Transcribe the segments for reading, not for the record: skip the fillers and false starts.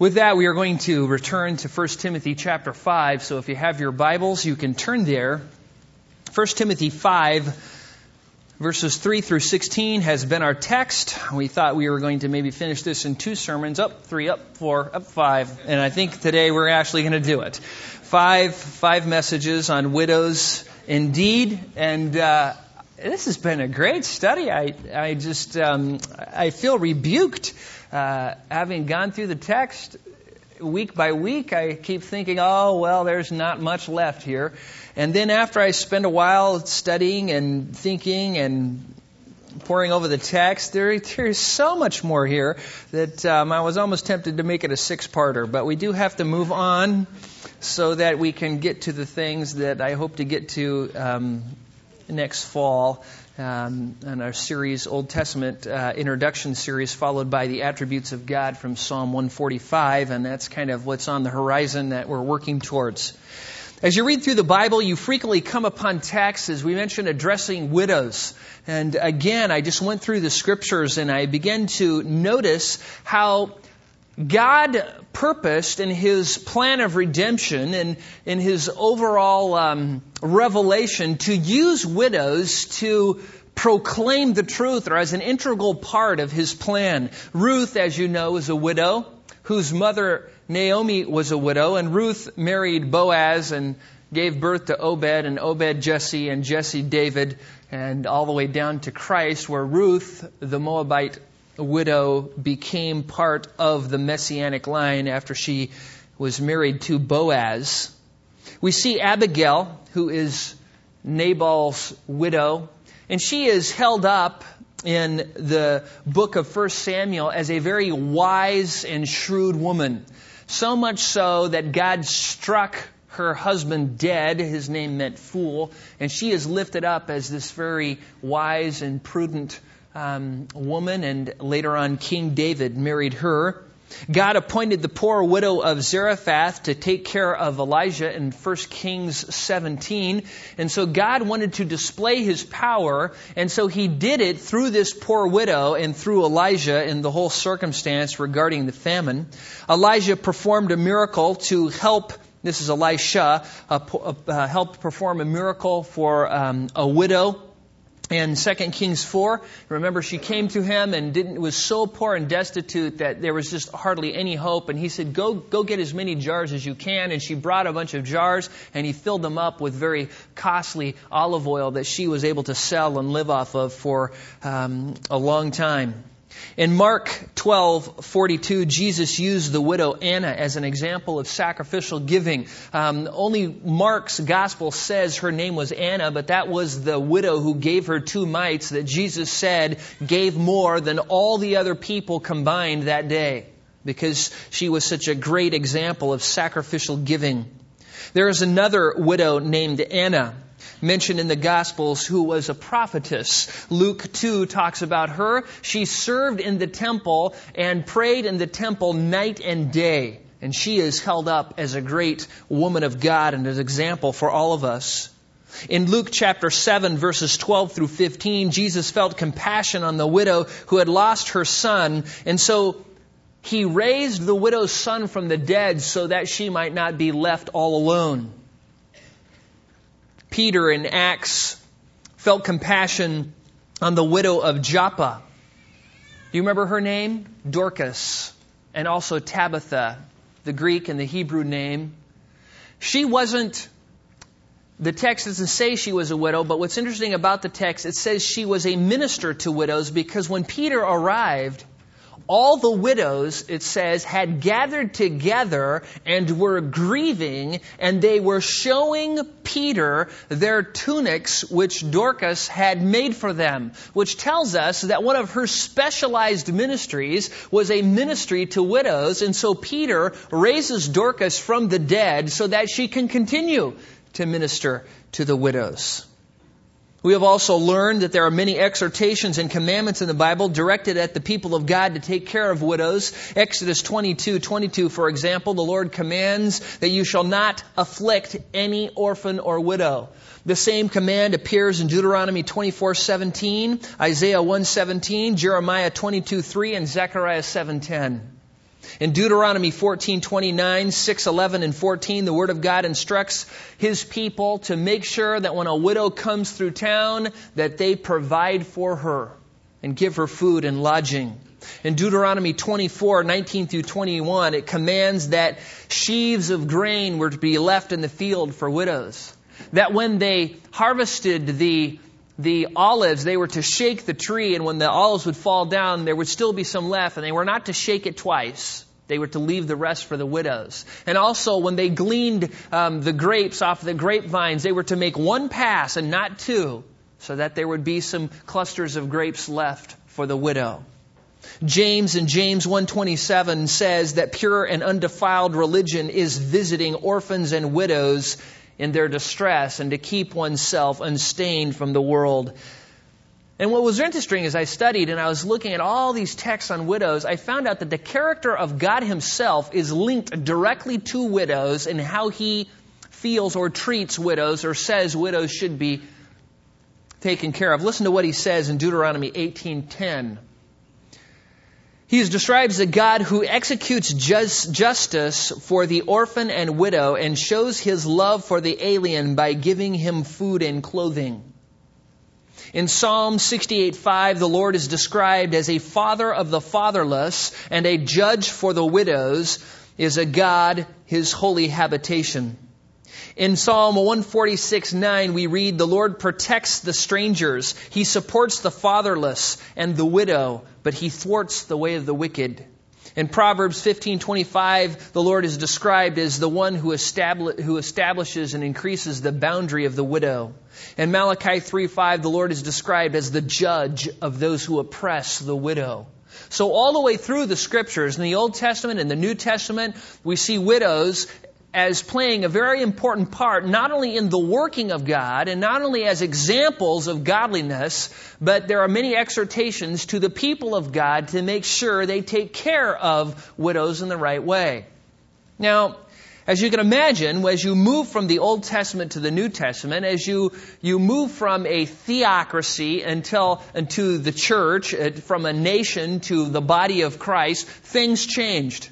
With that, we are going to return to 1 Timothy chapter 5. So if you have your Bibles, you can turn there. 1 Timothy 5. Verses 3 through 16 has been our text. We thought we were going to maybe finish this in two sermons, up 3, up 4, up 5. And I think today we're actually going to do it. Five messages on widows indeed. And this has been a great study. I feel rebuked having gone through the text week by week. I keep thinking, oh, well, there's not much left here. And then after I spend a while studying and thinking and poring over the text, there is so much more here that I was almost tempted to make it a six-parter. But we do have to move on so that we can get to the things that I hope to get to next fall in our series, Old Testament introduction series, followed by the attributes of God from Psalm 145. And that's kind of what's on the horizon that we're working towards. As you read through the Bible, you frequently come upon texts, as we mentioned, addressing widows. And again, I just went through the scriptures and I began to notice how God purposed in His plan of redemption and in His overall revelation to use widows to proclaim the truth, or as an integral part of His plan. Ruth, as you know, is a widow whose mother Naomi was a widow, and Ruth married Boaz and gave birth to Obed, and Obed Jesse, and Jesse David, and all the way down to Christ, where Ruth, the Moabite widow, became part of the Messianic line after she was married to Boaz. We see Abigail, who is Nabal's widow, and she is held up in the book of 1 Samuel as a very wise and shrewd woman. So much so that God struck her husband dead. His name meant fool. And she is lifted up as this very wise and prudent woman. And later on, King David married her. God appointed the poor widow of Zarephath to take care of Elijah in 1 Kings 17. And so God wanted to display His power. And so He did it through this poor widow and through Elijah in the whole circumstance regarding the famine. Elijah performed a miracle to help, this is Elisha, helped perform a miracle for a widow. In 2 Kings 4, remember, she came to him and was so poor and destitute that there was just hardly any hope. And he said, go get as many jars as you can. And she brought a bunch of jars, and he filled them up with very costly olive oil that she was able to sell and live off of for a long time. In Mark 12:42, Jesus used the widow Anna as an example of sacrificial giving. Only Mark's gospel says her name was Anna, but that was the widow who gave her two mites that Jesus said gave more than all the other people combined that day, because she was such a great example of sacrificial giving. There is another widow named Anna, mentioned in the Gospels, who was a prophetess. Luke 2 talks about her. She served in the temple and prayed in the temple night and day. And she is held up as a great woman of God and as an example for all of us. In Luke chapter 7, verses 12 through 15, Jesus felt compassion on the widow who had lost her son. And so He raised the widow's son from the dead so that she might not be left all alone. Peter in Acts felt compassion on the widow of Joppa. Do you remember her name? Dorcas, and also Tabitha, the Greek and the Hebrew name. She wasn't, the text doesn't say she was a widow, but what's interesting about the text, it says she was a minister to widows, because when Peter arrived, all the widows, it says, had gathered together and were grieving, and they were showing Peter their tunics which Dorcas had made for them, which tells us that one of her specialized ministries was a ministry to widows. And so Peter raises Dorcas from the dead so that she can continue to minister to the widows. We have also learned that there are many exhortations and commandments in the Bible directed at the people of God to take care of widows. Exodus 22:22, for example, the Lord commands that you shall not afflict any orphan or widow. The same command appears in Deuteronomy 24:17, Isaiah 1:17, Jeremiah 22:3, and Zechariah 7:10. In Deuteronomy 14:29, 6, 11, and 14, the Word of God instructs His people to make sure that when a widow comes through town, that they provide for her and give her food and lodging. In Deuteronomy 24:19 through 21, it commands that sheaves of grain were to be left in the field for widows. That when they harvested the olives, they were to shake the tree, and when the olives would fall down, there would still be some left, and they were not to shake it twice. They were to leave the rest for the widows. And also, when they gleaned the grapes off the grapevines, they were to make one pass and not two, so that there would be some clusters of grapes left for the widow. James in James 1:27 says that pure and undefiled religion is visiting orphans and widows in their distress, and to keep oneself unstained from the world. And what was interesting as I studied and I was looking at all these texts on widows, I found out that the character of God Himself is linked directly to widows and how He feels or treats widows or says widows should be taken care of. Listen to what He says in Deuteronomy 18:10. He describes a God who executes justice for the orphan and widow and shows His love for the alien by giving him food and clothing. In Psalm 68:5, the Lord is described as a father of the fatherless and a judge for the widows, is a God, His holy habitation. In Psalm 146:9, we read, "The Lord protects the strangers. He supports the fatherless and the widow, but He thwarts the way of the wicked." In Proverbs 15:25, the Lord is described as the one who establishes and increases the boundary of the widow. In Malachi 3:5, the Lord is described as the judge of those who oppress the widow. So all the way through the Scriptures, in the Old Testament and the New Testament, we see widows as playing a very important part, not only in the working of God and not only as examples of godliness, but there are many exhortations to the people of God to make sure they take care of widows in the right way. Now, as you can imagine, as you move from the Old Testament to the New Testament, as you move from a theocracy into the church, from a nation to the body of Christ, things changed.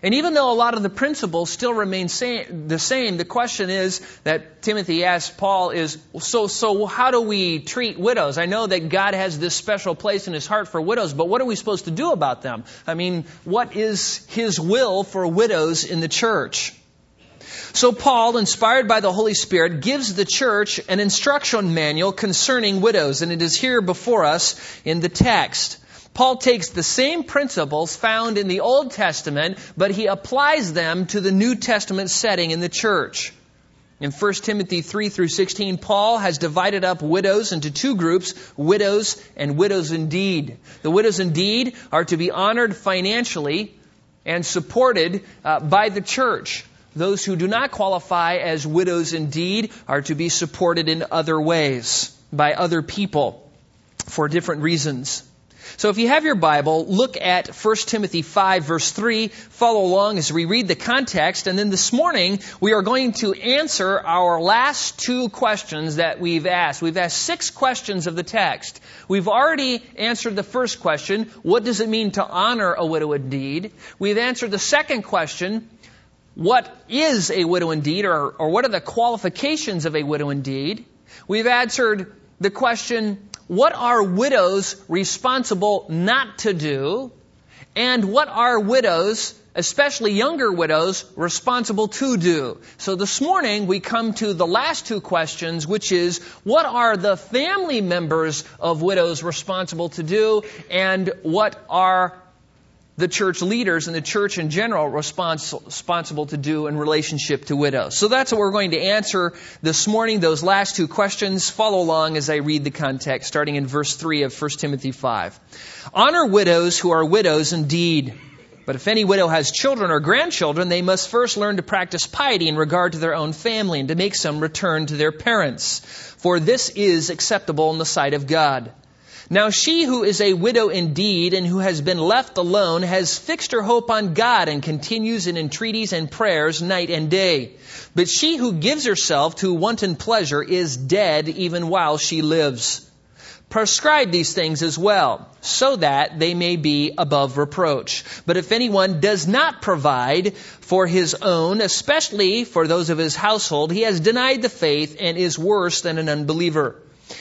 And even though a lot of the principles still remain the same, the question is that Timothy asked Paul is, so how do we treat widows? I know that God has this special place in His heart for widows, but what are we supposed to do about them? I mean, what is His will for widows in the church? So Paul, inspired by the Holy Spirit, gives the church an instruction manual concerning widows, and it is here before us in the text. Paul takes the same principles found in the Old Testament, but he applies them to the New Testament setting in the church. In 1 Timothy 3-16, Paul has divided up widows into two groups, widows and widows indeed. The widows indeed are to be honored financially and supported by the church. Those who do not qualify as widows indeed are to be supported in other ways by other people for different reasons. So if you have your Bible, look at 1 Timothy 5, verse 3. Follow along as we read the context. And then this morning, we are going to answer our last two questions that we've asked. We've asked six questions of the text. We've already answered the first question, what does it mean to honor a widow indeed? We've answered the second question, what is a widow indeed, or what are the qualifications of a widow indeed? We've answered the question, what are widows responsible not to do? And what are widows, especially younger widows, responsible to do? So this morning we come to the last two questions, which is, what are the family members of widows responsible to do? And what are the church leaders and the church in general responsible to do in relationship to widows? So that's what we're going to answer this morning, those last two questions. Follow along as I read the context, starting in verse 3 of 1 Timothy 5. Honor widows who are widows indeed. But if any widow has children or grandchildren, they must first learn to practice piety in regard to their own family and to make some return to their parents. For this is acceptable in the sight of God. Now she who is a widow indeed and who has been left alone has fixed her hope on God and continues in entreaties and prayers night and day. But she who gives herself to wanton pleasure is dead even while she lives. Prescribe these things as well, so that they may be above reproach. But if anyone does not provide for his own, especially for those of his household, he has denied the faith and is worse than an unbeliever.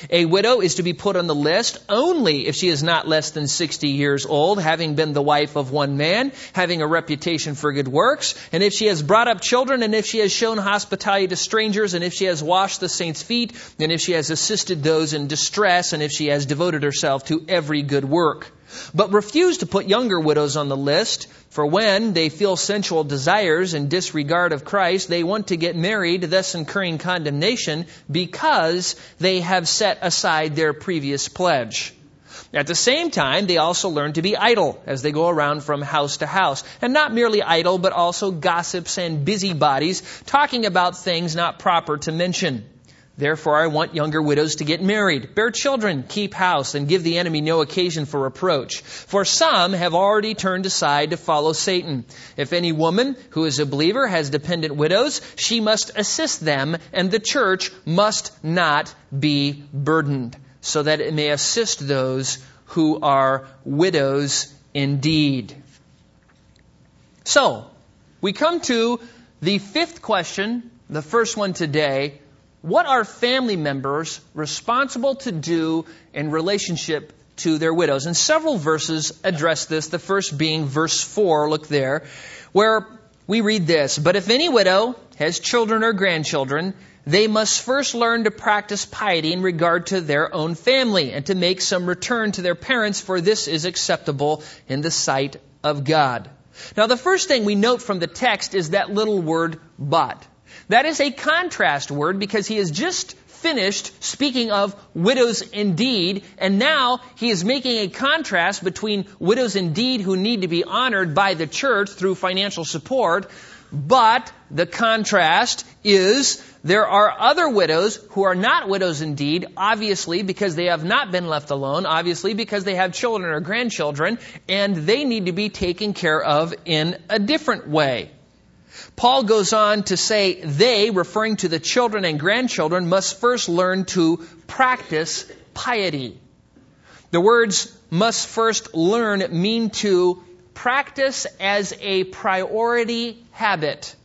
A widow is to be put on the list only if she is not less than 60 years old, having been the wife of one man, having a reputation for good works, and if she has brought up children, and if she has shown hospitality to strangers, and if she has washed the saints' feet, and if she has assisted those in distress, and if she has devoted herself to every good work. But refuse to put younger widows on the list, for when they feel sensual desires and disregard of Christ, they want to get married, thus incurring condemnation, because they have set aside their previous pledge. At the same time, they also learn to be idle as they go around from house to house. And not merely idle, but also gossips and busybodies, talking about things not proper to mention. Therefore, I want younger widows to get married, bear children, keep house, and give the enemy no occasion for reproach. For some have already turned aside to follow Satan. If any woman who is a believer has dependent widows, she must assist them, and the church must not be burdened, so that it may assist those who are widows indeed. So, we come to the fifth question, the first one today. What are family members responsible to do in relationship to their widows? And several verses address this, the first being verse 4, look there, where we read this, "But if any widow has children or grandchildren, they must first learn to practice piety in regard to their own family and to make some return to their parents, for this is acceptable in the sight of God." Now, the first thing we note from the text is that little word, "but." That is a contrast word because he has just finished speaking of widows indeed, and now he is making a contrast between widows indeed who need to be honored by the church through financial support, but the contrast is there are other widows who are not widows indeed, obviously because they have not been left alone, obviously because they have children or grandchildren, and they need to be taken care of in a different way. Paul goes on to say they, referring to the children and grandchildren, must first learn to practice piety. The words "must first learn" mean to practice as a priority habit.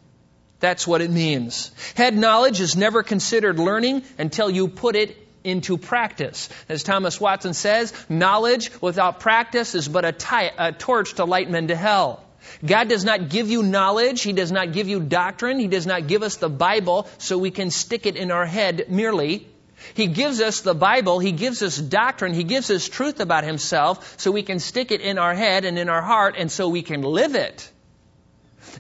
That's what it means. Head knowledge is never considered learning until you put it into practice. As Thomas Watson says, knowledge without practice is but a torch to light men to hell. God does not give you knowledge. He does not give you doctrine. He does not give us the Bible so we can stick it in our head merely. He gives us the Bible. He gives us doctrine. He gives us truth about himself so we can stick it in our head and in our heart and so we can live it.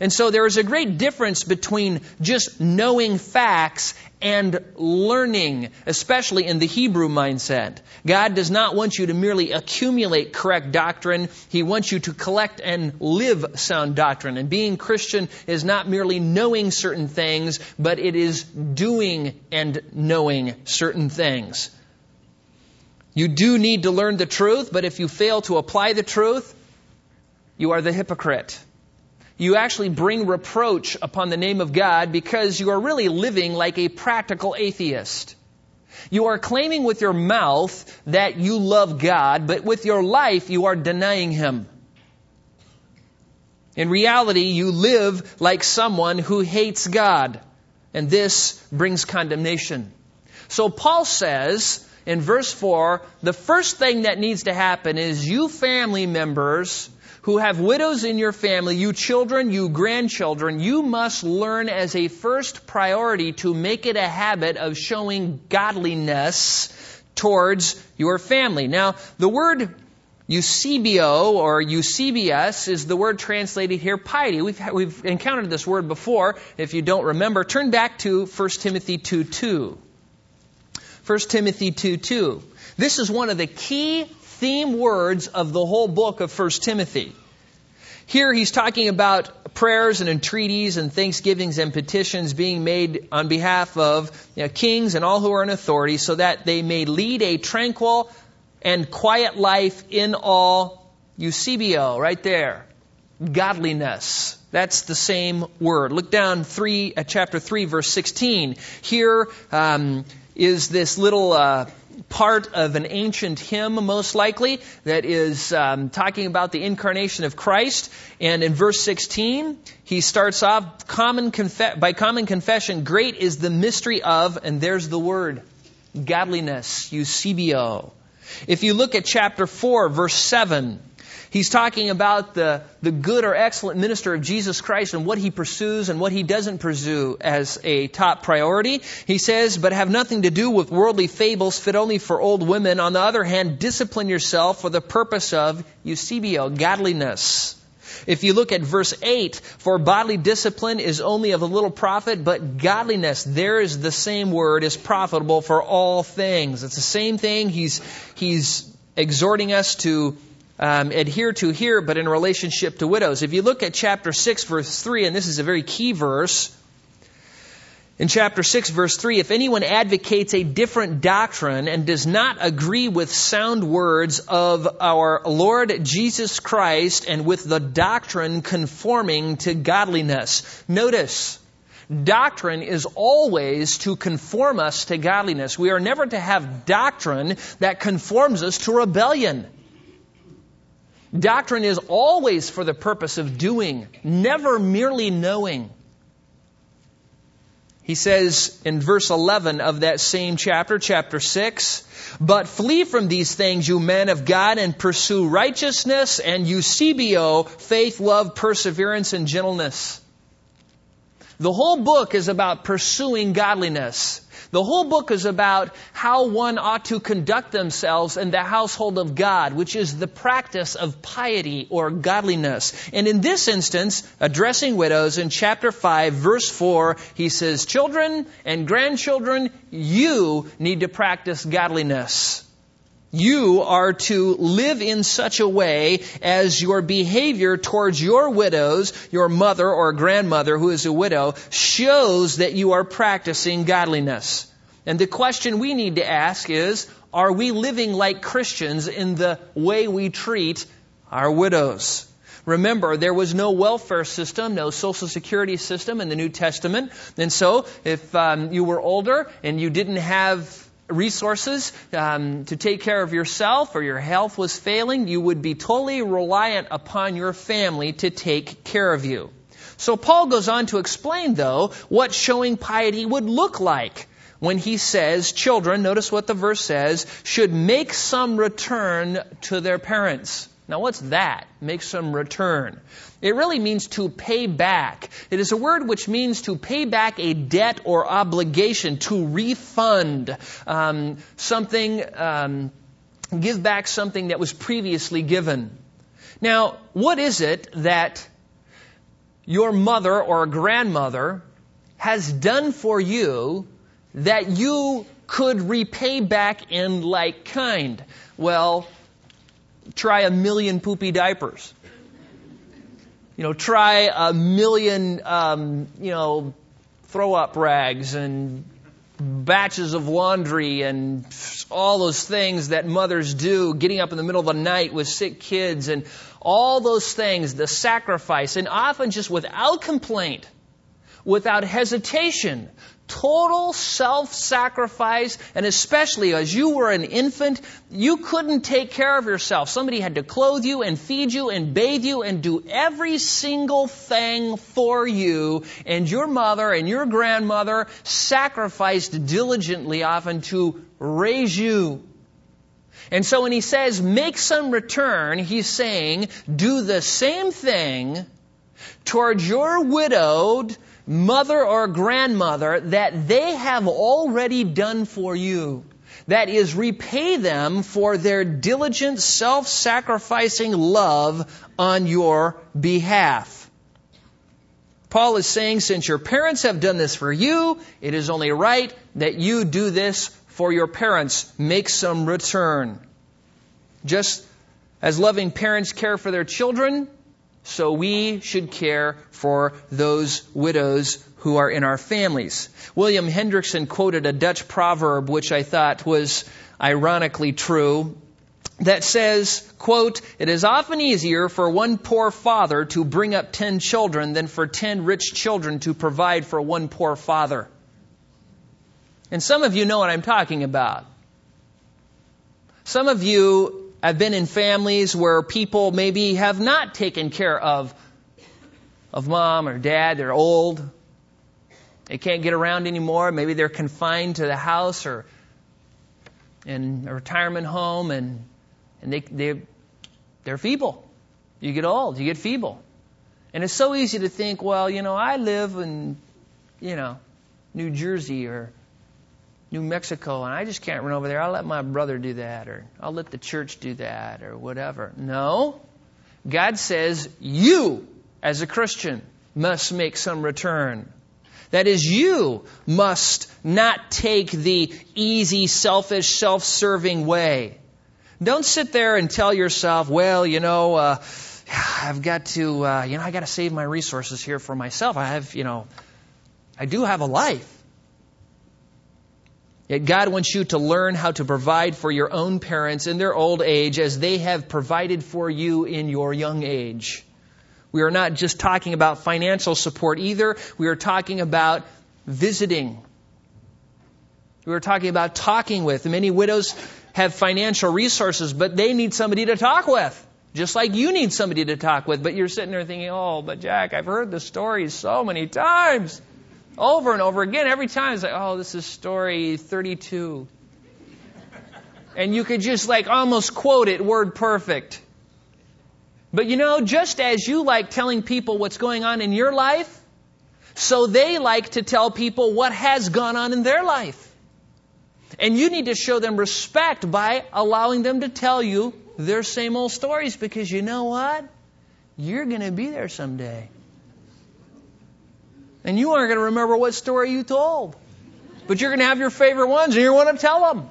And so there is a great difference between just knowing facts and learning, especially in the Hebrew mindset. God does not want you to merely accumulate correct doctrine. He wants you to collect and live sound doctrine. And being Christian is not merely knowing certain things, but it is doing and knowing certain things. You do need to learn the truth, but if you fail to apply the truth, you are the hypocrite. You actually bring reproach upon the name of God because you are really living like a practical atheist. You are claiming with your mouth that you love God, but with your life you are denying Him. In reality, you live like someone who hates God, and this brings condemnation. So Paul says in verse 4, the first thing that needs to happen is you family members who have widows in your family, you children, you grandchildren, you must learn as a first priority to make it a habit of showing godliness towards your family. Now, the word eusebio or eusebius is the word translated here piety. We've encountered this word before. If you don't remember, turn back to 1 Timothy 2:2. 1 Timothy 2:2. This is one of the key theme words of the whole book of 1 Timothy. Here he's talking about prayers and entreaties and thanksgivings and petitions being made on behalf of kings and all who are in authority so that they may lead a tranquil and quiet life in all eusebio, right there. Godliness. That's the same word. Look down chapter 3, verse 16. Here is this little part of an ancient hymn, most likely, that is talking about the incarnation of Christ. And in verse 16, he starts off, by common confession, great is the mystery of, and there's the word, godliness, eusebio. If you look at chapter 4, verse 7, he's talking about the good or excellent minister of Jesus Christ and what he pursues and what he doesn't pursue as a top priority. He says, but have nothing to do with worldly fables fit only for old women. On the other hand, discipline yourself for the purpose of eusebio, godliness. If you look at verse 8, for bodily discipline is only of a little profit, but godliness, there is the same word, is profitable for all things. It's the same thing he's exhorting us to adhere to here, but in relationship to widows. If you look at chapter 6, verse 3, and this is a very key verse, in chapter 6, verse 3, if anyone advocates a different doctrine and does not agree with sound words of our Lord Jesus Christ and with the doctrine conforming to godliness. Notice, doctrine is always to conform us to godliness. We are never to have doctrine that conforms us to rebellion. Doctrine is always for the purpose of doing, never merely knowing. He says in verse 11 of that same chapter, chapter 6, but flee from these things, you men of God, and pursue righteousness and eusebio, faith, love, perseverance, and gentleness. The whole book is about pursuing godliness. The whole book is about how one ought to conduct themselves in the household of God, which is the practice of piety or godliness. And in this instance, addressing widows in chapter 5, verse 4, he says, children and grandchildren, you need to practice godliness. You are to live in such a way as your behavior towards your widows, your mother or grandmother who is a widow, shows that you are practicing godliness. And the question we need to ask is, are we living like Christians in the way we treat our widows? Remember, there was no welfare system, no social security system in the New Testament. And so, if you were older and you didn't have resources to take care of yourself or your health was failing, you would be totally reliant upon your family to take care of you. So Paul goes on to explain, though, what showing piety would look like when he says, children, notice what the verse says, should make some return to their parents. Now what's that? Make some return. It really means to pay back. It is a word which means to pay back a debt or obligation, to refund something, give back something that was previously given. Now, what is it that your mother or grandmother has done for you that you could repay back in like kind? Well, try 1,000,000 poopy diapers. You know, try 1,000,000, throw-up rags and batches of laundry and all those things that mothers do, getting up in the middle of the night with sick kids and all those things, the sacrifice, and often just without complaint, without hesitation, total self-sacrifice, and especially as you were an infant, you couldn't take care of yourself. Somebody had to clothe you and feed you and bathe you and do every single thing for you. And your mother and your grandmother sacrificed diligently often to raise you. And so when he says, make some return, he's saying, do the same thing towards your widowed mother or grandmother that they have already done for you. That is, repay them for their diligent, self-sacrificing love on your behalf. Paul is saying, since your parents have done this for you, it is only right that you do this for your parents. Make some return. Just as loving parents care for their children, so we should care for those widows who are in our families. William Hendrickson quoted a Dutch proverb, which I thought was ironically true, that says, quote, it is often easier for one poor father to bring up 10 children than for 10 rich children to provide for one poor father. And some of you know what I'm talking about. Some of you have been in families where people maybe have not taken care of mom or dad. They're old. They can't get around anymore. Maybe they're confined to the house or in a retirement home, and they're feeble. You get old, you get feeble. And it's so easy to think, well, I live in, New Jersey or New Mexico, and I just can't run over there. I'll let my brother do that, or I'll let the church do that, or whatever. No. God says you, as a Christian, must make some return. That is, you must not take the easy, selfish, self-serving way. Don't sit there and tell yourself, well, I've got to, I got to save my resources here for myself. I do have a life. Yet God wants you to learn how to provide for your own parents in their old age as they have provided for you in your young age. We are not just talking about financial support either. We are talking about visiting. We are talking about talking with. Many widows have financial resources, but they need somebody to talk with. Just like you need somebody to talk with, but you're sitting there thinking, oh, but Jack, I've heard the story so many times. Over and over again. Every time it's like, oh, this is story 32. And you could just almost quote it word perfect. But just as you like telling people what's going on in your life, so they like to tell people what has gone on in their life. And you need to show them respect by allowing them to tell you their same old stories, because you know what? You're going to be there someday. And you aren't going to remember what story you told. But you're going to have your favorite ones, and you're going to tell them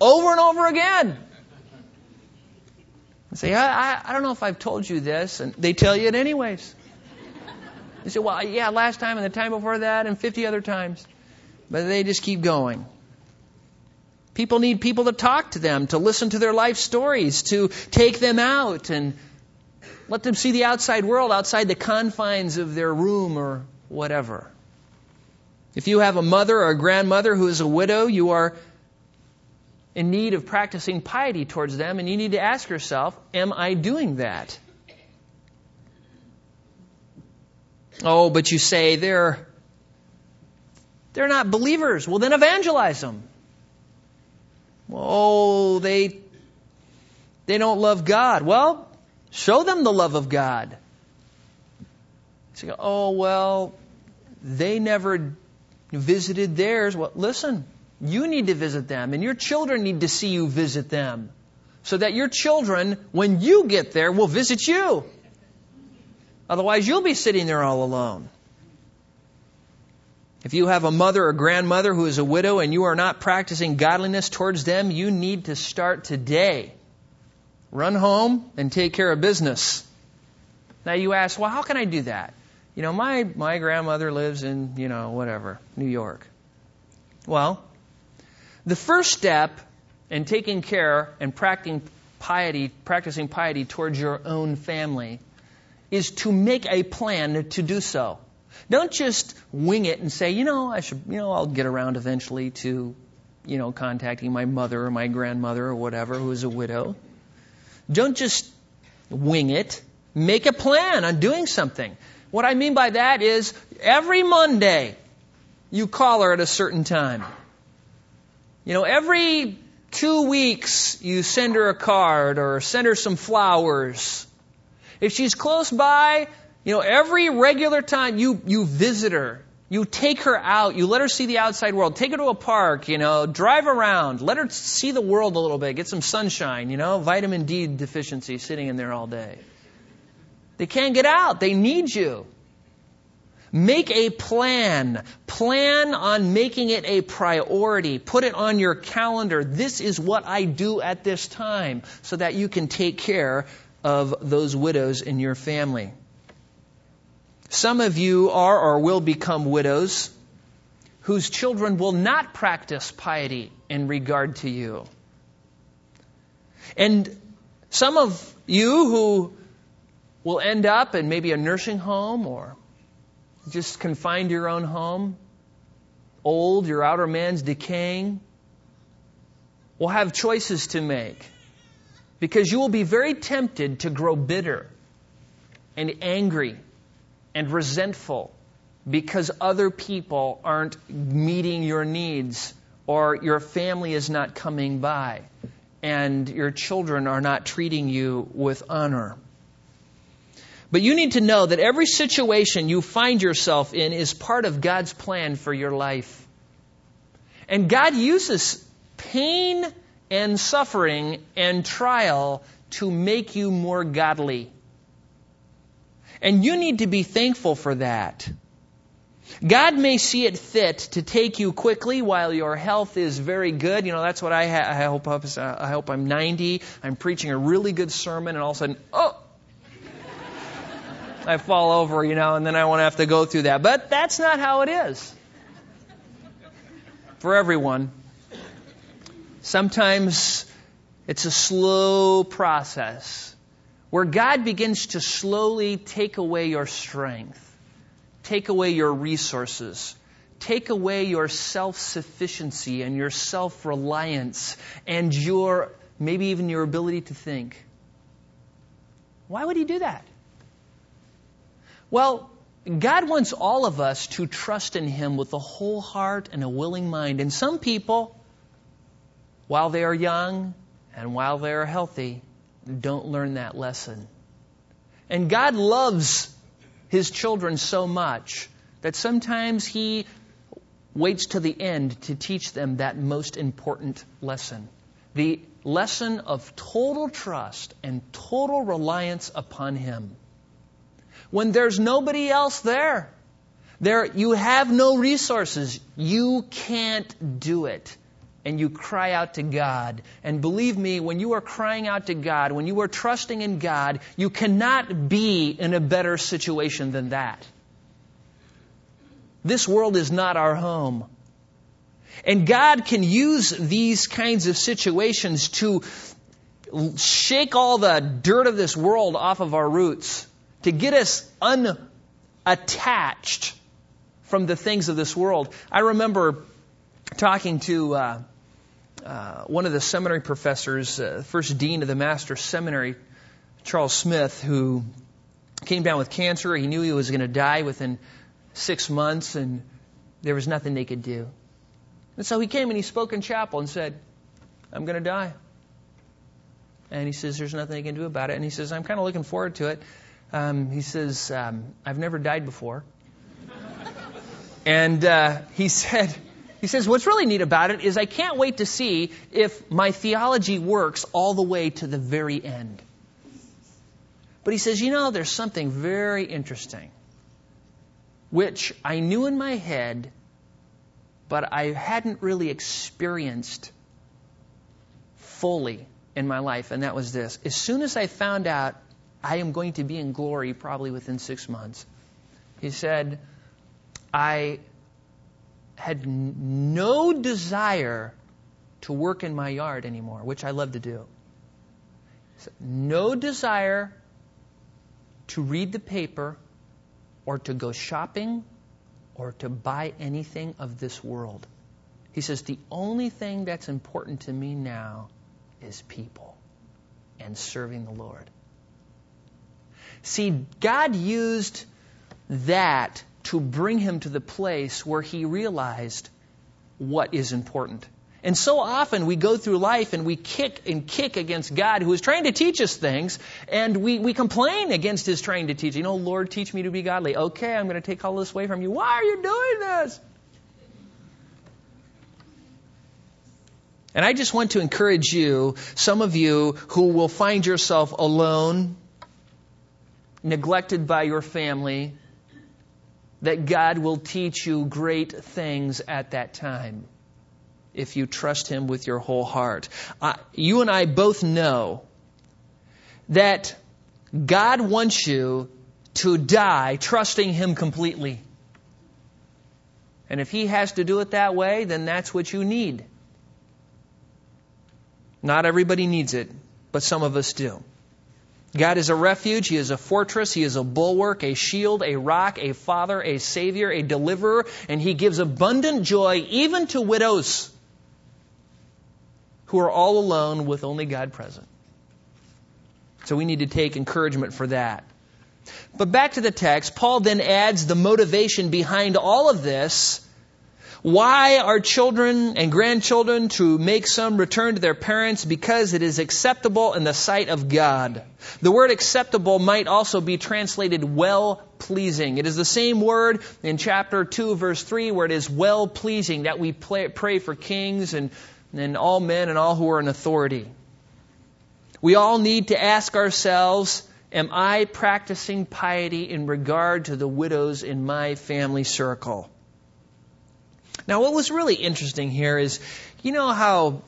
over and over again. And say, I don't know if I've told you this. And they tell you it anyways. They say, well, yeah, last time and the time before that and 50 other times. But they just keep going. People need people to talk to them, to listen to their life stories, to take them out and let them see the outside world outside the confines of their room or whatever. If you have a mother or a grandmother who is a widow, you are in need of practicing piety towards them, and you need to ask yourself, am I doing that? Oh, but you say they're not believers. Well, then evangelize them. Oh, they don't love God. Well, show them the love of God. So you go, oh, well, they never visited theirs. Well, listen, you need to visit them, and your children need to see you visit them, so that your children, when you get there, will visit you. Otherwise, you'll be sitting there all alone. If you have a mother or grandmother who is a widow and you are not practicing godliness towards them, you need to start today. Run home and take care of business. Now you ask, well, how can I do that? My grandmother lives in, New York. Well, the first step in taking care and practicing piety towards your own family is to make a plan to do so. Don't just wing it and say, I'll get around eventually to, contacting my mother or my grandmother or whatever who is a widow. Don't just wing it. Make a plan on doing something. What I mean by that is every Monday you call her at a certain time. Every 2 weeks you send her a card or send her some flowers. If she's close by, every regular time you visit her, you take her out, you let her see the outside world, take her to a park, drive around, let her see the world a little bit, get some sunshine, vitamin D deficiency sitting in there all day. They can't get out. They need you. Make a plan. Plan on making it a priority. Put it on your calendar. This is what I do at this time, so that you can take care of those widows in your family. Some of you are or will become widows whose children will not practice piety in regard to you. And some of you who will end up in maybe a nursing home or just confined to your own home, old, your outer man's decaying, will have choices to make, because you will be very tempted to grow bitter and angry and resentful because other people aren't meeting your needs, or your family is not coming by, and your children are not treating you with honor. But you need to know that every situation you find yourself in is part of God's plan for your life. And God uses pain and suffering and trial to make you more godly. And you need to be thankful for that. God may see it fit to take you quickly while your health is very good. You know, that's what I hope I'm 90. I'm preaching a really good sermon, and all of a sudden, oh! I fall over, you know, and then I won't have to go through that. But that's not how it is for everyone. Sometimes it's a slow process where God begins to slowly take away your strength, take away your resources, take away your self-sufficiency and your self-reliance and your, maybe even your ability to think. Why would he do that? Well, God wants all of us to trust in him with a whole heart and a willing mind. And some people, while they are young and while they are healthy, don't learn that lesson. And God loves his children so much that sometimes he waits to the end to teach them that most important lesson. The lesson of total trust and total reliance upon him. When there's nobody else there, you have no resources, you can't do it. And you cry out to God. And believe me, when you are crying out to God, when you are trusting in God, you cannot be in a better situation than that. This world is not our home. And God can use these kinds of situations to shake all the dirt of this world off of our roots, to get us unattached from the things of this world. I remember talking to one of the seminary professors, first dean of the Master's Seminary, Charles Smith, who came down with cancer. He knew he was going to die within 6 months, and there was nothing they could do. And so he came and he spoke in chapel and said, "I'm going to die." And he says, "There's nothing they can do about it." And he says, "I'm kind of looking forward to it." He says, "I've never died before." And he says, "What's really neat about it is I can't wait to see if my theology works all the way to the very end." But he says, "You know, there's something very interesting, which I knew in my head, but I hadn't really experienced fully in my life, and that was this. As soon as I found out I am going to be in glory probably within 6 months," he said, "I had no desire to work in my yard anymore," which I love to do. He said, "No desire to read the paper or to go shopping or to buy anything of this world." He says, "The only thing that's important to me now is people and serving the Lord." See, God used that to bring him to the place where he realized what is important. And so often we go through life and we kick against God, who is trying to teach us things, and we complain against his trying to teach. You know, "Lord, teach me to be godly." Okay, I'm going to take all this away from you. Why are you doing this? And I just want to encourage you, some of you who will find yourself alone, neglected by your family, that God will teach you great things at that time if you trust him with your whole heart. You and I both know that God wants you to die trusting him completely. And if he has to do it that way, then that's what you need. Not everybody needs it, but some of us do. God is a refuge, he is a fortress, he is a bulwark, a shield, a rock, a father, a savior, a deliverer, and he gives abundant joy even to widows who are all alone with only God present. So we need to take encouragement for that. But back to the text, Paul then adds the motivation behind all of this. Why are children and grandchildren to make some return to their parents? Because it is acceptable in the sight of God. The word acceptable might also be translated well-pleasing. It is the same word in chapter 2, verse 3, where it is well-pleasing that we pray for kings and all men and all who are in authority. We all need to ask ourselves, am I practicing piety in regard to the widows in my family circle? Now, what was really interesting here is, you know how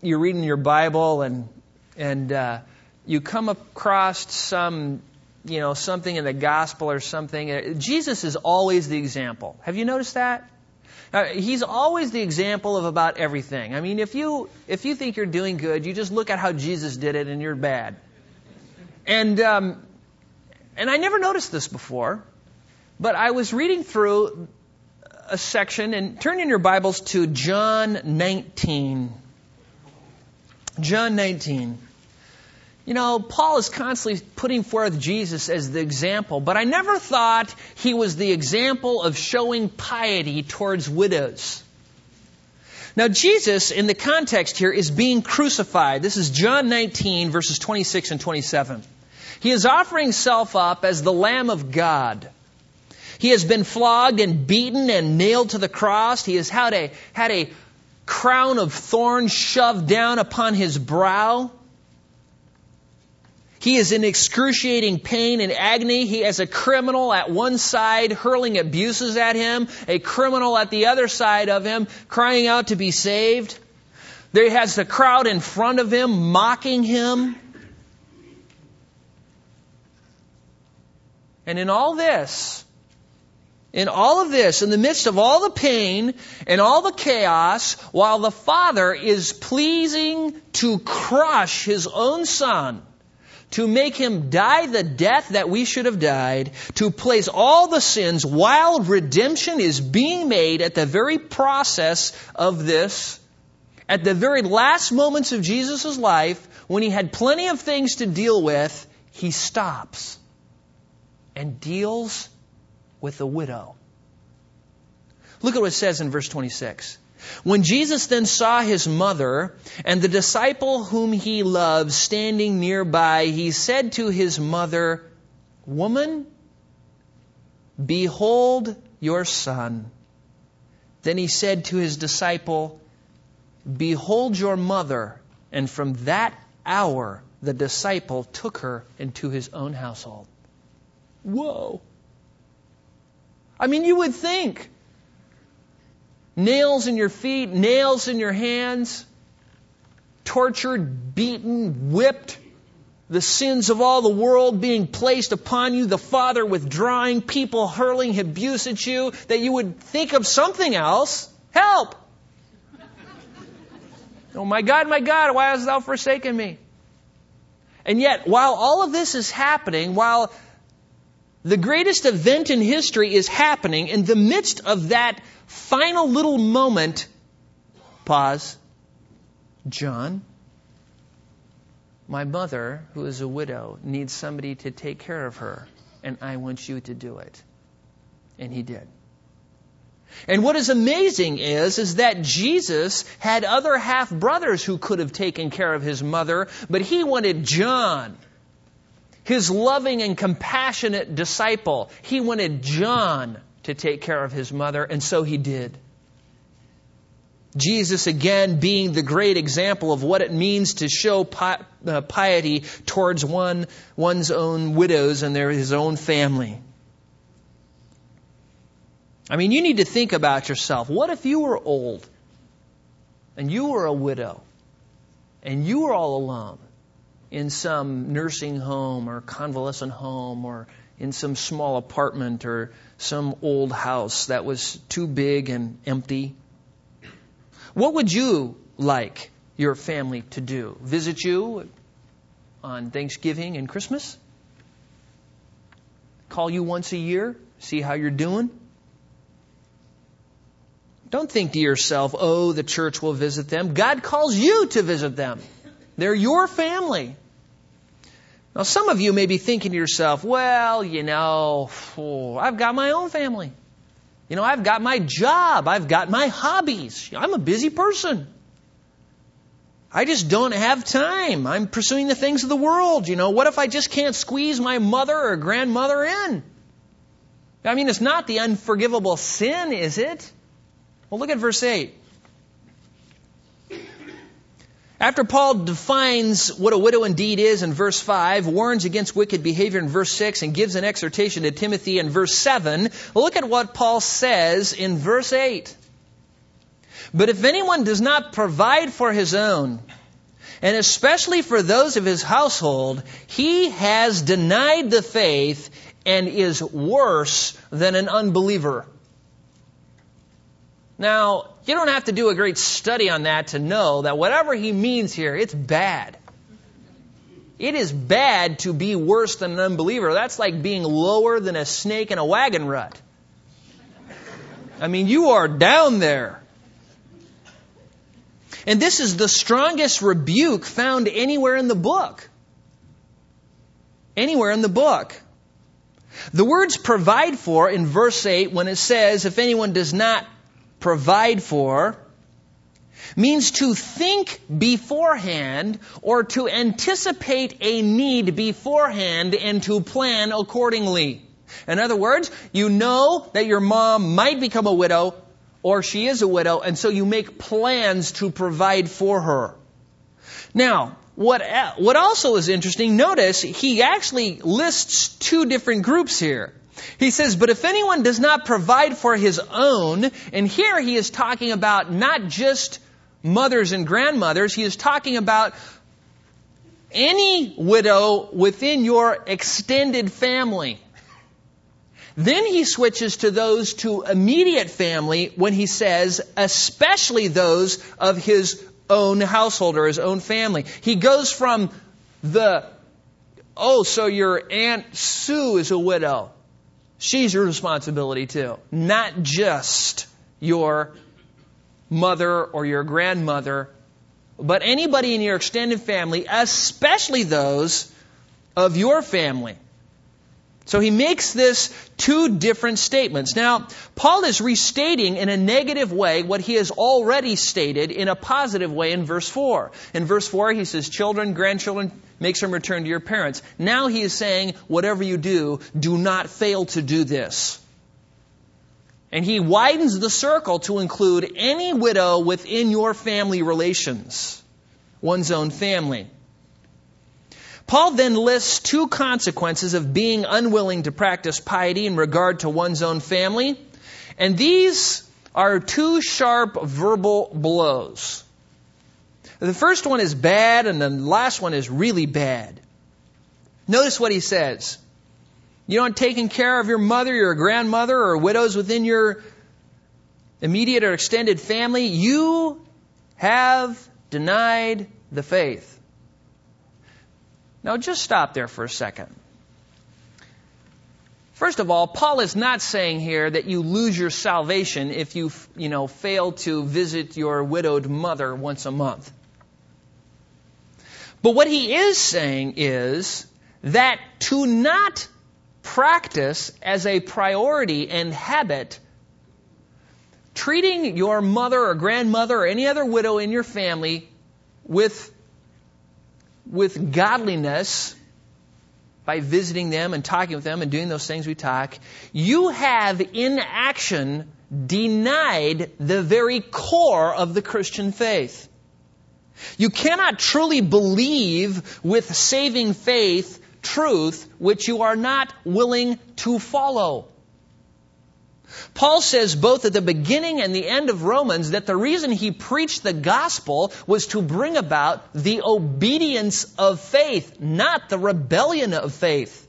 you're reading your Bible and you come across some, you know, something in the gospel or something. Jesus is always the example. Have you noticed that? He's always the example of about everything. I mean, if you think you're doing good, you just look at how Jesus did it and you're bad. And I never noticed this before, but I was reading through a section, and turn in your Bibles to John 19. John 19. You know, Paul is constantly putting forth Jesus as the example, but I never thought he was the example of showing piety towards widows. Now, Jesus, in the context here, is being crucified. This is John 19, verses 26 and 27. He is offering himself up as the Lamb of God. He has been flogged and beaten and nailed to the cross. He has had a crown of thorns shoved down upon his brow. He is in excruciating pain and agony. He has a criminal at one side hurling abuses at him, a criminal at the other side of him crying out to be saved. There has the crowd in front of him mocking him. And in all of this, in the midst of all the pain and all the chaos, while the Father is pleasing to crush His own Son, to make Him die the death that we should have died, to place all the sins while redemption is being made at the very process of this, at the very last moments of Jesus' life, when He had plenty of things to deal with, He stops and deals with a widow. Look at what it says in verse 26. When Jesus then saw his mother and the disciple whom he loved standing nearby, he said to his mother, "Woman, behold your son." Then he said to his disciple, "Behold your mother." And from that hour, the disciple took her into his own household. Whoa. I mean, you would think nails in your feet, nails in your hands, tortured, beaten, whipped, the sins of all the world being placed upon you, the Father withdrawing, people hurling abuse at you, that you would think of something else. Help! Oh my God, why hast thou forsaken me? And yet, while all of this is happening, while the greatest event in history is happening, in the midst of that final little moment, pause, John, my mother, who is a widow, needs somebody to take care of her, and I want you to do it. And he did. And what is amazing is that Jesus had other half-brothers who could have taken care of his mother, but he wanted John, his loving and compassionate disciple. He wanted John to take care of his mother, and so he did. Jesus, again, being the great example of what it means to show piety towards one's own widows and his own family. I mean, you need to think about yourself. What if you were old, and you were a widow, and you were all alone, in some nursing home or convalescent home or in some small apartment or some old house that was too big and empty? What would you like your family to do? Visit you on Thanksgiving and Christmas? Call you once a year? See how you're doing? Don't think to yourself, oh, the church will visit them. God calls you to visit them. They're your family. Now, some of you may be thinking to yourself, well, you know, I've got my own family. You know, I've got my job. I've got my hobbies. I'm a busy person. I just don't have time. I'm pursuing the things of the world. You know, what if I just can't squeeze my mother or grandmother in? I mean, it's not the unforgivable sin, is it? Well, look at verse 8. After Paul defines what a widow indeed is in verse 5, warns against wicked behavior in verse 6, and gives an exhortation to Timothy in verse 7, look at what Paul says in verse 8. But if anyone does not provide for his own, and especially for those of his household, he has denied the faith and is worse than an unbeliever. Now, you don't have to do a great study on that to know that whatever he means here, it's bad. It is bad to be worse than an unbeliever. That's like being lower than a snake in a wagon rut. I mean, you are down there. And this is the strongest rebuke found anywhere in the book. Anywhere in the book. The words provide for in verse 8, when it says, if anyone does not provide for, means to think beforehand or to anticipate a need beforehand and to plan accordingly. In other words, you know that your mom might become a widow or she is a widow, and so you make plans to provide for her. Now, what also is interesting, notice he actually lists two different groups here. He says, but if anyone does not provide for his own, and here he is talking about not just mothers and grandmothers, he is talking about any widow within your extended family. Then he switches to those to immediate family when he says, especially those of his own household or his own family. He goes from so your Aunt Sue is a widow. She's your responsibility too, not just your mother or your grandmother, but anybody in your extended family, especially those of your family. So he makes this two different statements. Now, Paul is restating in a negative way what he has already stated in a positive way in verse 4. In verse 4, he says, children, grandchildren, make some return to your parents. Now he is saying, whatever you do, do not fail to do this. And he widens the circle to include any widow within your family relations, one's own family. Paul then lists two consequences of being unwilling to practice piety in regard to one's own family. And these are two sharp verbal blows. The first one is bad, and the last one is really bad. Notice what he says. You aren't taking care of your mother, your grandmother, or widows within your immediate or extended family. You have denied the faith. Now, just stop there for a second. First of all, Paul is not saying here that you lose your salvation if you fail to visit your widowed mother once a month. But what he is saying is that to not practice as a priority and habit treating your mother or grandmother or any other widow in your family with godliness, by visiting them and talking with them and doing those things we talk, you have in action denied the very core of the Christian faith. You cannot truly believe with saving faith truth which you are not willing to follow. Paul says both at the beginning and the end of Romans that the reason he preached the gospel was to bring about the obedience of faith, not the rebellion of faith.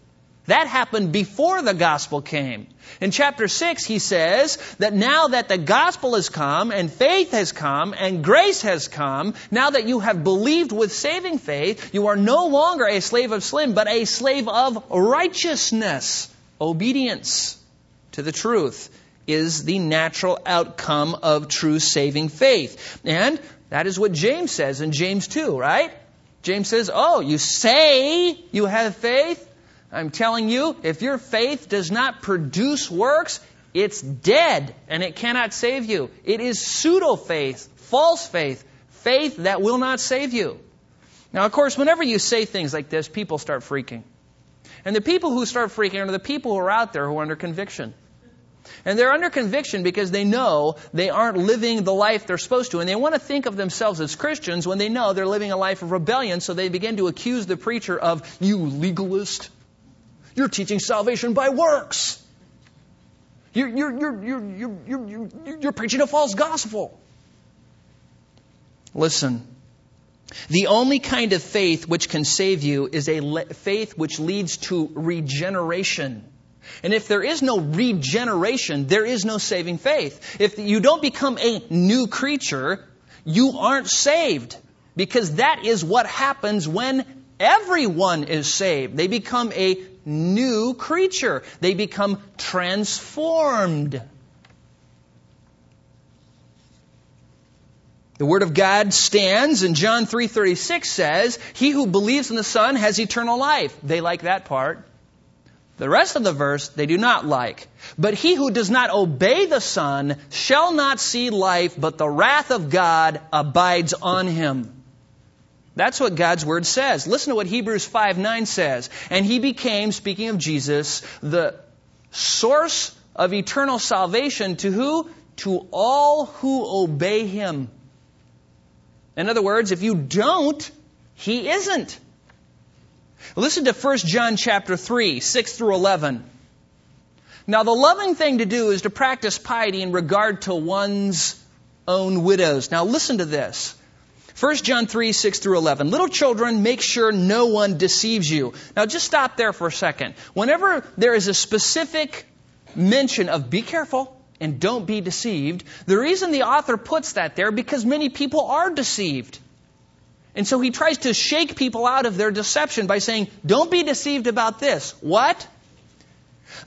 That happened before the gospel came. In chapter 6, he says that now that the gospel has come and faith has come and grace has come, now that you have believed with saving faith, you are no longer a slave of sin, but a slave of righteousness, obedience to the truth is the natural outcome of true saving faith. And that is what James says in James 2, right? James says, oh, you say you have faith? I'm telling you, if your faith does not produce works, it's dead and it cannot save you. It is pseudo-faith, false faith, faith that will not save you. Now, of course, whenever you say things like this, people start freaking. And the people who start freaking are the people who are out there who are under conviction. And they're under conviction because they know they aren't living the life they're supposed to. And they want to think of themselves as Christians when they know they're living a life of rebellion. So they begin to accuse the preacher of, you legalist, you're teaching salvation by works. You're preaching a false gospel. Listen, the only kind of faith which can save you is a faith which leads to regeneration. And if there is no regeneration, there is no saving faith. If you don't become a new creature, you aren't saved. Because that is what happens when everyone is saved. They become a new creature. They become transformed. The Word of God stands, and John 3:36 says, he who believes in the Son has eternal life. They like that part. The rest of the verse they do not like. But he who does not obey the Son shall not see life, but the wrath of God abides on him. That's what God's Word says. Listen to what Hebrews 5:9 says. And he became, speaking of Jesus, the source of eternal salvation to who? To all who obey him. In other words, if you don't, he isn't. Listen to 1 John chapter 3, 6 through 11. Now the loving thing to do is to practice piety in regard to one's own widows. Now listen to this. 1 John 3, 6 through 11. Little children, make sure no one deceives you. Now just stop there for a second. Whenever there is a specific mention of be careful and don't be deceived, the reason the author puts that there because many people are deceived. And so he tries to shake people out of their deception by saying, don't be deceived about this. What?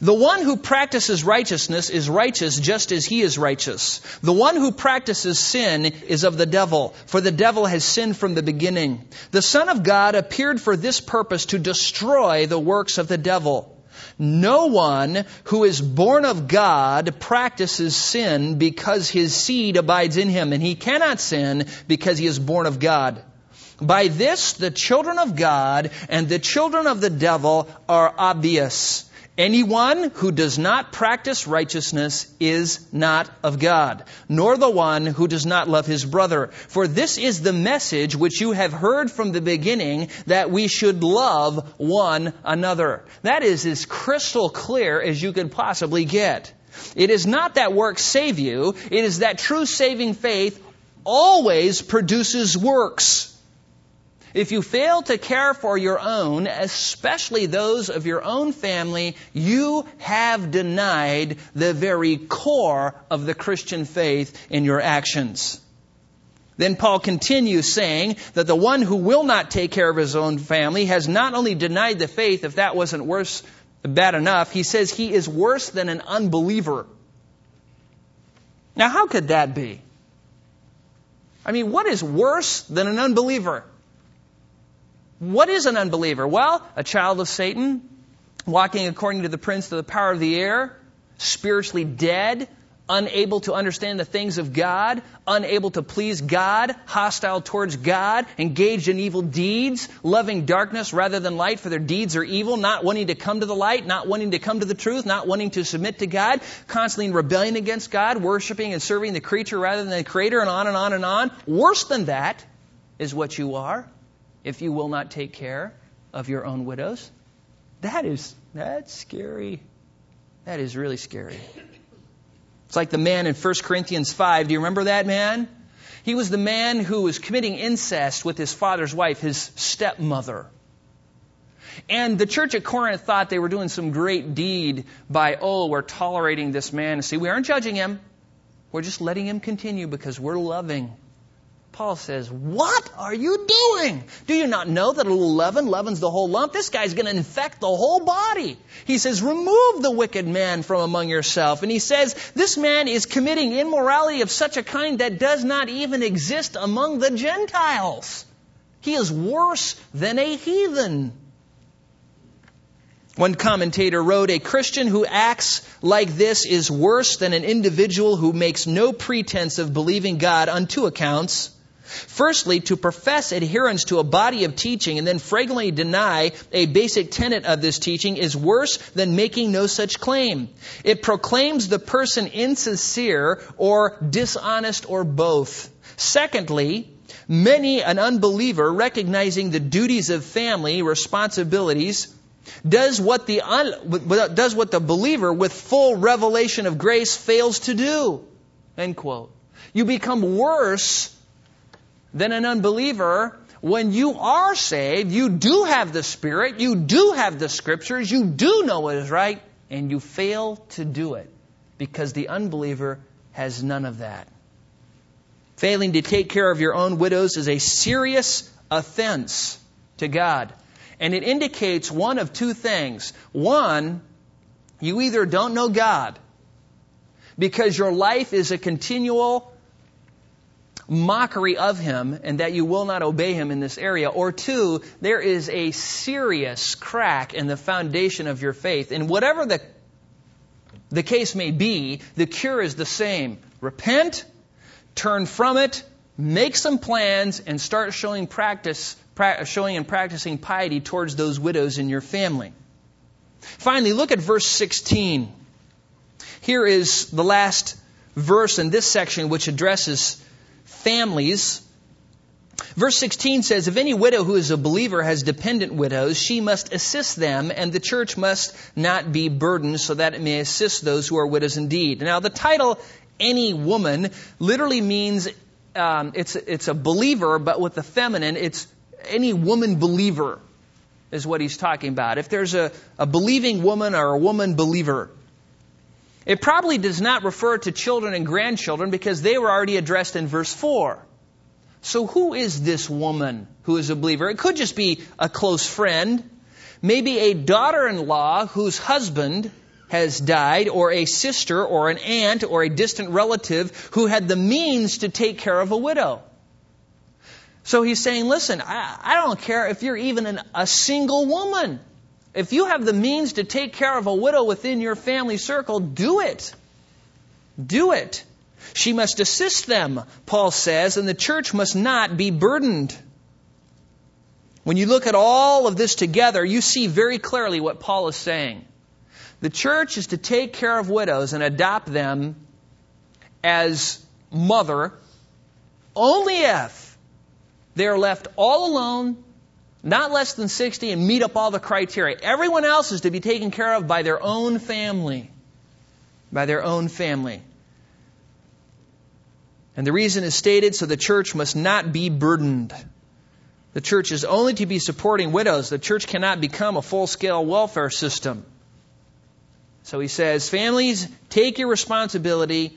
The one who practices righteousness is righteous just as he is righteous. The one who practices sin is of the devil, for the devil has sinned from the beginning. The Son of God appeared for this purpose to destroy the works of the devil. No one who is born of God practices sin because his seed abides in him, and he cannot sin because he is born of God. By this, the children of God and the children of the devil are obvious. Anyone who does not practice righteousness is not of God, nor the one who does not love his brother. For this is the message which you have heard from the beginning, that we should love one another. That is as crystal clear as you can possibly get. It is not that works save you. It is that true saving faith always produces works. If you fail to care for your own, especially those of your own family, you have denied the very core of the Christian faith in your actions. Then Paul continues saying that the one who will not take care of his own family has not only denied the faith, if that wasn't worse, bad enough, he says he is worse than an unbeliever. Now, how could that be? I mean, what is worse than an unbeliever? What is an unbeliever? Well, a child of Satan, walking according to the prince of the power of the air, spiritually dead, unable to understand the things of God, unable to please God, hostile towards God, engaged in evil deeds, loving darkness rather than light, for their deeds are evil, not wanting to come to the light, not wanting to come to the truth, not wanting to submit to God, constantly in rebellion against God, worshiping and serving the creature rather than the creator, and on and on and on. Worse than that is what you are. If you will not take care of your own widows. That's scary. That is really scary. It's like the man in 1 Corinthians 5. Do you remember that man? He was the man who was committing incest with his father's wife, his stepmother. And the church at Corinth thought they were doing some great deed by, we're tolerating this man. See, we aren't judging him. We're just letting him continue because we're loving. Paul says, what are you doing? Do you not know that a little leaven leavens the whole lump? This guy's going to infect the whole body. He says, remove the wicked man from among yourself. And he says, this man is committing immorality of such a kind that does not even exist among the Gentiles. He is worse than a heathen. One commentator wrote, a Christian who acts like this is worse than an individual who makes no pretense of believing God on two accounts. Firstly, to profess adherence to a body of teaching and then flagrantly deny a basic tenet of this teaching is worse than making no such claim. It proclaims the person insincere or dishonest or both. Secondly, many an unbeliever, recognizing the duties of family, responsibilities, does what the believer with full revelation of grace fails to do. End quote. You become worse than an unbeliever when you are saved. You do have the Spirit. You do have the Scriptures. You do know what is right. And you fail to do it because the unbeliever has none of that. Failing to take care of your own widows is a serious offense to God. And it indicates one of two things. One, you either don't know God because your life is a continual mockery of Him and that you will not obey Him in this area. Or two, there is a serious crack in the foundation of your faith. And whatever the case may be, the cure is the same. Repent, turn from it, make some plans, and start showing and practicing piety towards those widows in your family. Finally, look at verse 16. Here is the last verse in this section which addresses families. Verse 16 says, if any widow who is a believer has dependent widows, she must assist them, and the church must not be burdened so that it may assist those who are widows indeed. Now, the title, Any Woman, literally means it's a believer, but with the feminine, it's any woman believer is what he's talking about. If there's a believing woman or a woman believer. It probably does not refer to children and grandchildren because they were already addressed in verse 4. So who is this woman who is a believer? It could just be a close friend, maybe a daughter-in-law whose husband has died, or a sister or an aunt or a distant relative who had the means to take care of a widow. So he's saying, listen, I don't care if you're even a single woman. If you have the means to take care of a widow within your family circle, do it. Do it. She must assist them, Paul says, and the church must not be burdened. When you look at all of this together, you see very clearly what Paul is saying. The church is to take care of widows and adopt them as mother only if they are left all alone, not less than 60, and meet up all the criteria. Everyone else is to be taken care of by their own family. By their own family. And the reason is stated, so the church must not be burdened. The church is only to be supporting widows. The church cannot become a full-scale welfare system. So he says, families, take your responsibility,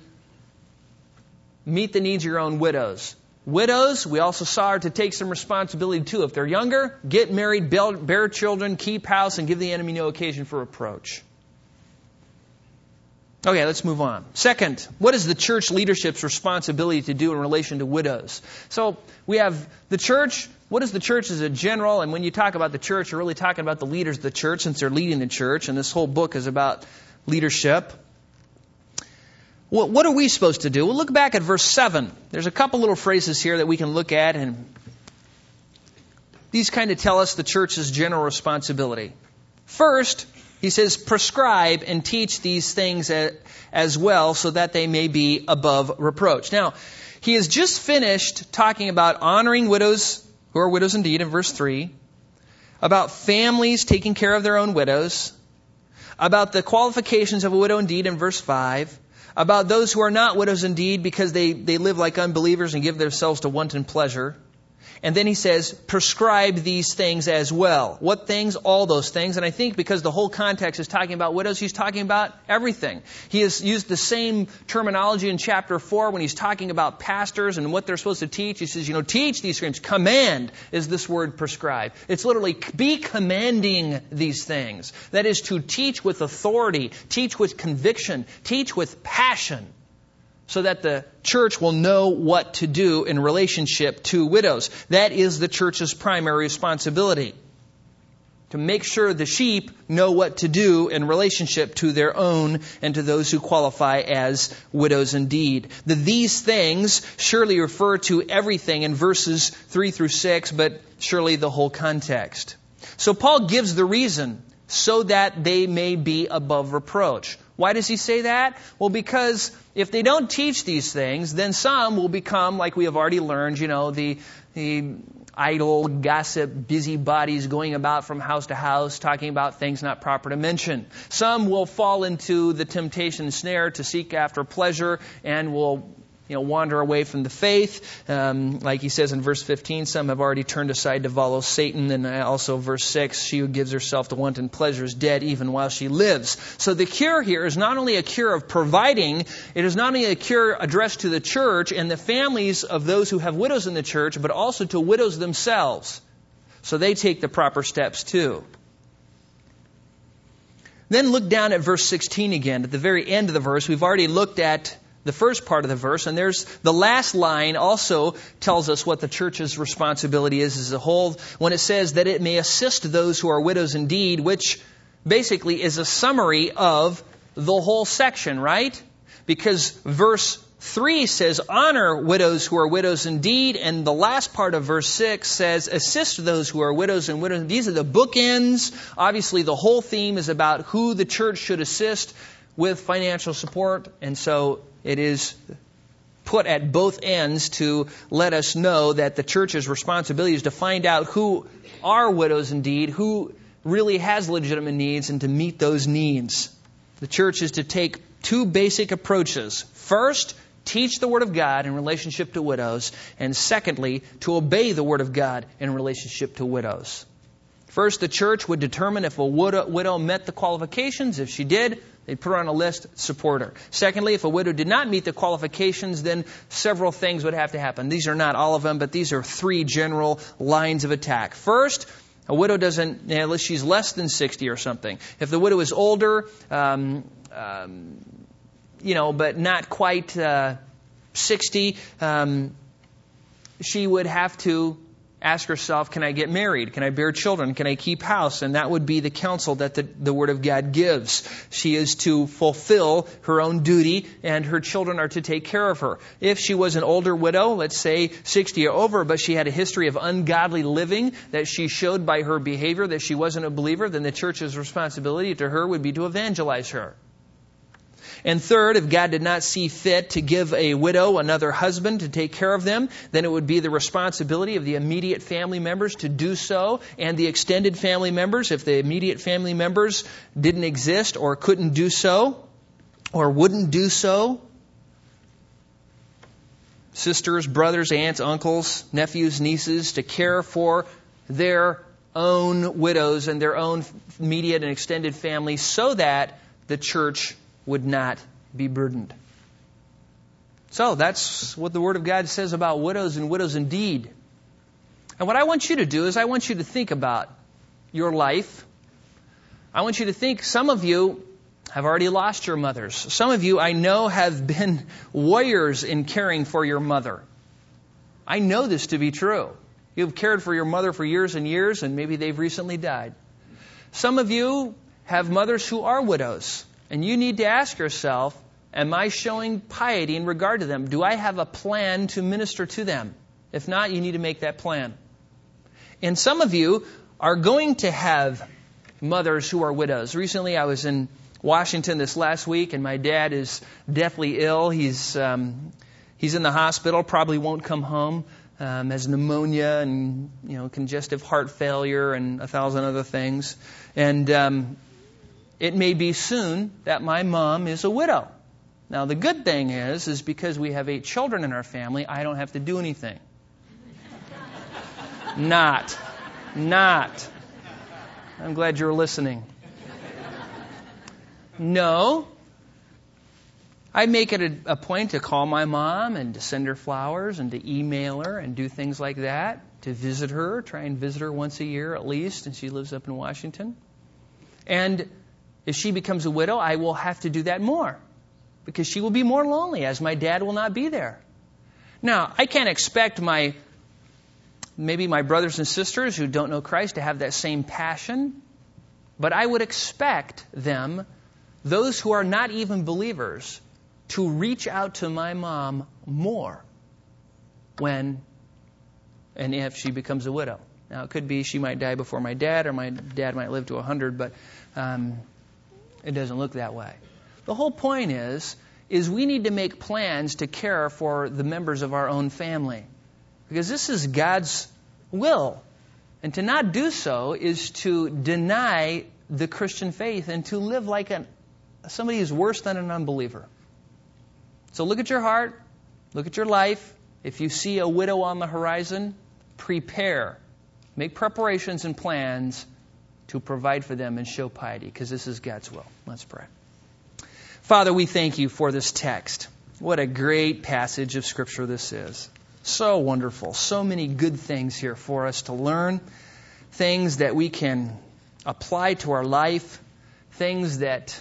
meet the needs of your own widows. Widows, we also saw, are to take some responsibility too. If they're younger, get married, bear children, keep house, and give the enemy no occasion for reproach. Okay, let's move on. Second, what is the church leadership's responsibility to do in relation to widows? So we have the church. What is the church as a general? And when you talk about the church, you're really talking about the leaders of the church since they're leading the church. And this whole book is about leadership. What are we supposed to do? Well, look back at verse 7. There's a couple little phrases here that we can look at. And these kind of tell us the church's general responsibility. First, he says, prescribe and teach these things as well so that they may be above reproach. Now, he has just finished talking about honoring widows who are widows indeed in verse 3, about families taking care of their own widows, about the qualifications of a widow indeed in verse 5, about those who are not widows indeed because they live like unbelievers and give themselves to wanton pleasure. And then he says, prescribe these things as well. What things? All those things. And I think because the whole context is talking about widows, he's talking about everything. He has used the same terminology in chapter 4 when he's talking about pastors and what they're supposed to teach. He says, teach these things. Command is this word prescribe. It's literally be commanding these things. That is to teach with authority, teach with conviction, teach with passion, so that the church will know what to do in relationship to widows. That is the church's primary responsibility, to make sure the sheep know what to do in relationship to their own and to those who qualify as widows indeed. These things surely refer to everything in verses 3 through 6, but surely the whole context. So Paul gives the reason, so that they may be above reproach. Why does he say that? Well, because if they don't teach these things, then some will become, like we have already learned, the idle, gossip, busybodies going about from house to house, talking about things not proper to mention. Some will fall into the temptation snare to seek after pleasure and will wander away from the faith. Like he says in verse 15, some have already turned aside to follow Satan. And also verse 6, she who gives herself to wanton pleasure is dead even while she lives. So the cure here is not only a cure of providing, it is not only a cure addressed to the church and the families of those who have widows in the church, but also to widows themselves. So they take the proper steps too. Then look down at verse 16 again. At the very end of the verse, we've already looked at the first part of the verse, and there's the last line also tells us what the church's responsibility is as a whole, when it says that it may assist those who are widows indeed, which basically is a summary of the whole section, right? Because verse 3 says, honor widows who are widows indeed, and the last part of verse 6 says, assist those who are widows and widows. These are the bookends. Obviously, the whole theme is about who the church should assist with financial support, and so it is put at both ends to let us know that the church's responsibility is to find out who are widows indeed, who really has legitimate needs, and to meet those needs. The church is to take two basic approaches. First, teach the Word of God in relationship to widows, and secondly, to obey the Word of God in relationship to widows. First, the church would determine if a widow met the qualifications. If she did, they put her on a list, support her. Secondly, if a widow did not meet the qualifications, then several things would have to happen. These are not all of them, but these are three general lines of attack. First, a widow doesn't, unless she's less than 60 or something. If the widow is older, but not quite 60, she would have to ask herself, can I get married? Can I bear children? Can I keep house? And that would be the counsel that the Word of God gives. She is to fulfill her own duty, and her children are to take care of her. If she was an older widow, let's say 60 or over, but she had a history of ungodly living that she showed by her behavior that she wasn't a believer, then the church's responsibility to her would be to evangelize her. And third, if God did not see fit to give a widow another husband to take care of them, then it would be the responsibility of the immediate family members to do so, and the extended family members, if the immediate family members didn't exist or couldn't do so or wouldn't do so. Sisters, brothers, aunts, uncles, nephews, nieces, to care for their own widows and their own immediate and extended family so that the church would not be burdened. So that's what the Word of God says about widows and widows indeed. And what I want you to do is I want you to think about your life. I want you to think, some of you have already lost your mothers. Some of you I know have been warriors in caring for your mother. I know this to be true. You've cared for your mother for years and years, and maybe they've recently died. Some of you have mothers who are widows. And you need to ask yourself, am I showing piety in regard to them? Do I have a plan to minister to them? If not, you need to make that plan. And some of you are going to have mothers who are widows. Recently, I was in Washington this last week, and my dad is deathly ill. He's in the hospital, probably won't come home. Has pneumonia and congestive heart failure and 1,000 other things. And it may be soon that my mom is a widow. Now, the good thing is because we have 8 children in our family, I don't have to do anything. Not. I'm glad you're listening. No. I make it a point to call my mom and to send her flowers and to email her and do things like that, to visit her, try and visit her once a year at least, and she lives up in Washington. And if she becomes a widow, I will have to do that more because she will be more lonely as my dad will not be there. Now, I can't expect maybe my brothers and sisters who don't know Christ to have that same passion, but I would expect them, those who are not even believers, to reach out to my mom more when and if she becomes a widow. Now, it could be she might die before my dad, or my dad might live to 100, but it doesn't look that way. The whole point is we need to make plans to care for the members of our own family, because this is God's will. And to not do so is to deny the Christian faith and to live like somebody who's worse than an unbeliever. So look at your heart, look at your life. If you see a widow on the horizon, prepare. Make preparations and plans to provide for them and show piety, because this is God's will. Let's pray. Father, we thank you for this text. What a great passage of Scripture this is. So wonderful. So many good things here for us to learn. Things that we can apply to our life. Things that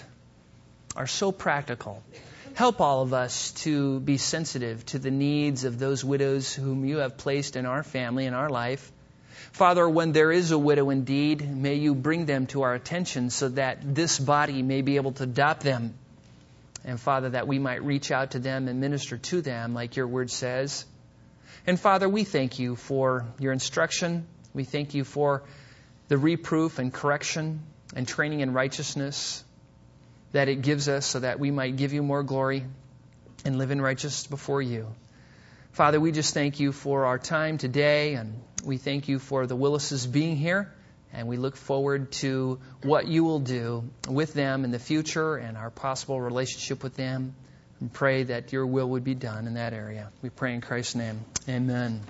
are so practical. Help all of us to be sensitive to the needs of those widows whom you have placed in our family, in our life. Father, when there is a widow indeed, may you bring them to our attention so that this body may be able to adopt them. And Father, that we might reach out to them and minister to them like your word says. And Father, we thank you for your instruction. We thank you for the reproof and correction and training in righteousness that it gives us so that we might give you more glory and live in righteousness before you. Father, we just thank you for our time today, and we thank you for the Willises being here, and we look forward to what you will do with them in the future and our possible relationship with them, and pray that your will would be done in that area. We pray in Christ's name. Amen.